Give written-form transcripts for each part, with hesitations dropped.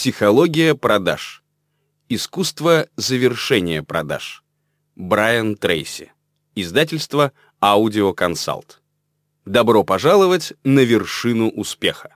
Психология продаж. Искусство завершения продаж. Брайан Трейси. Издательство «Аудиоконсалт». Добро пожаловать на вершину успеха.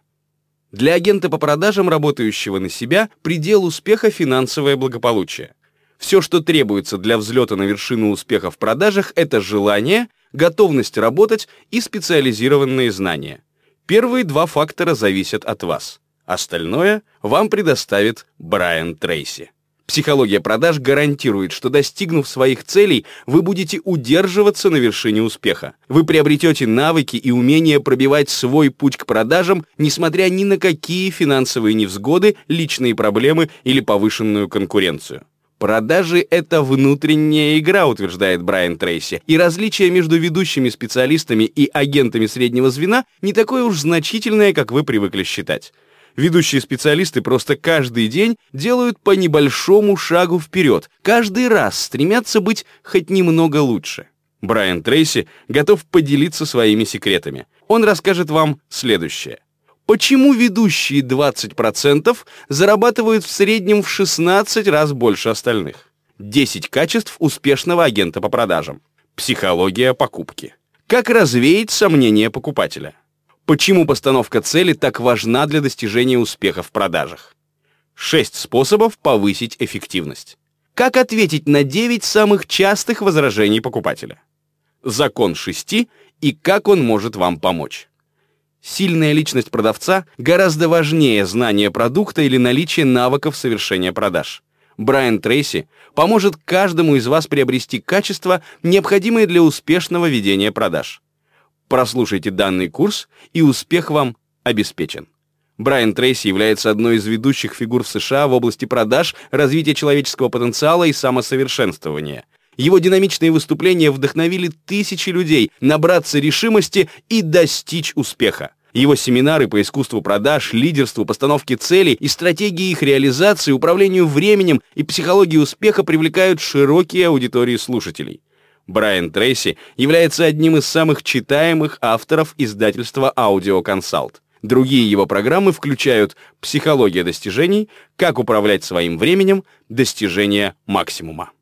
Для агента по продажам, работающего на себя, предел успеха — финансовое благополучие. Все, что требуется для взлета на вершину успеха в продажах, это желание, готовность работать и специализированные знания. Первые два фактора зависят от вас. Остальное вам предоставит Брайан Трейси. Психология продаж гарантирует, что, достигнув своих целей, вы будете удерживаться на вершине успеха. Вы приобретете навыки и умение пробивать свой путь к продажам, несмотря ни на какие финансовые невзгоды, личные проблемы или повышенную конкуренцию. Продажи — это внутренняя игра, утверждает Брайан Трейси, и различие между ведущими специалистами и агентами среднего звена не такое уж значительное, как вы привыкли считать. Ведущие специалисты просто каждый день делают по небольшому шагу вперед, каждый раз стремятся быть хоть немного лучше. Брайан Трейси готов поделиться своими секретами. Он расскажет вам следующее. Почему ведущие 20% зарабатывают в среднем в 16 раз больше остальных? 10 качеств успешного агента по продажам. Психология покупки. Как развеять сомнения покупателя? Почему постановка цели так важна для достижения успеха в продажах? 6 способов повысить эффективность. Как ответить на 9 самых частых возражений покупателя? Закон 6 и как он может вам помочь. Сильная личность продавца гораздо важнее знания продукта или наличия навыков совершения продаж. Брайан Трейси поможет каждому из вас приобрести качества, необходимые для успешного ведения продаж. Прослушайте данный курс, и успех вам обеспечен. Брайан Трейси является одной из ведущих фигур в США в области продаж, развития человеческого потенциала и самосовершенствования. Его динамичные выступления вдохновили тысячи людей набраться решимости и достичь успеха. Его семинары по искусству продаж, лидерству, постановке целей и стратегии их реализации, управлению временем и психологии успеха привлекают широкие аудитории слушателей. Брайан Трейси является одним из самых читаемых авторов издательства «Аудиоконсалт». Другие его программы включают «Психология достижений», «Как управлять своим временем», «Достижение максимума».